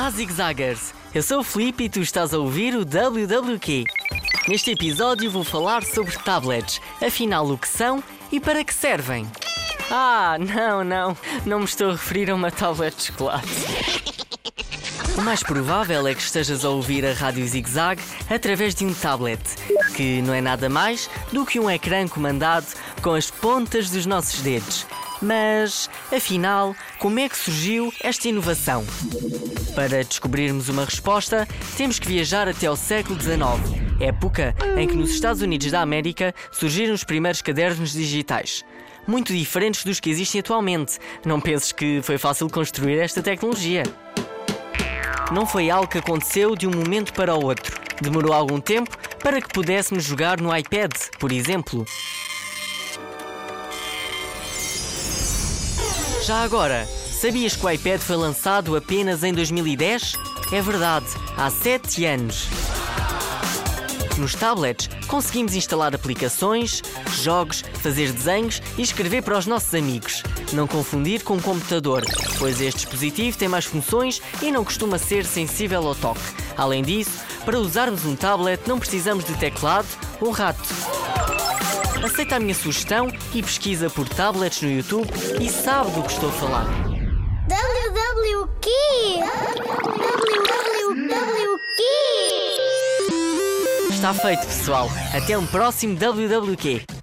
Olá Zigzaggers, eu sou o Felipe e tu estás a ouvir o WWK. Neste episódio vou falar sobre tablets, afinal o que são e para que servem. Ah, não me estou a referir a uma tablet de chocolate. O mais provável é que estejas a ouvir a Rádio Zigzag através de um tablet, que não é nada mais do que um ecrã comandado com as pontas dos nossos dedos. Mas, afinal, como é que surgiu esta inovação? Para descobrirmos uma resposta, temos que viajar até ao século XIX, época em que nos Estados Unidos da América surgiram os primeiros cadernos digitais, muito diferentes dos que existem atualmente. Não penses que foi fácil construir esta tecnologia. Não foi algo que aconteceu de um momento para o outro. Demorou algum tempo para que pudéssemos jogar no iPad, por exemplo. Já agora, sabias que o iPad foi lançado apenas em 2010? É verdade, há 7 anos. Nos tablets, conseguimos instalar aplicações, jogos, fazer desenhos e escrever para os nossos amigos. Não confundir com um computador, pois este dispositivo tem mais funções e não costuma ser sensível ao toque. Além disso, para usarmos um tablet não precisamos de teclado ou rato. Aceita a minha sugestão e pesquisa por tablets no YouTube e sabe do que estou a falar. WWK! WWK! Está feito, pessoal. Até um próximo WWK.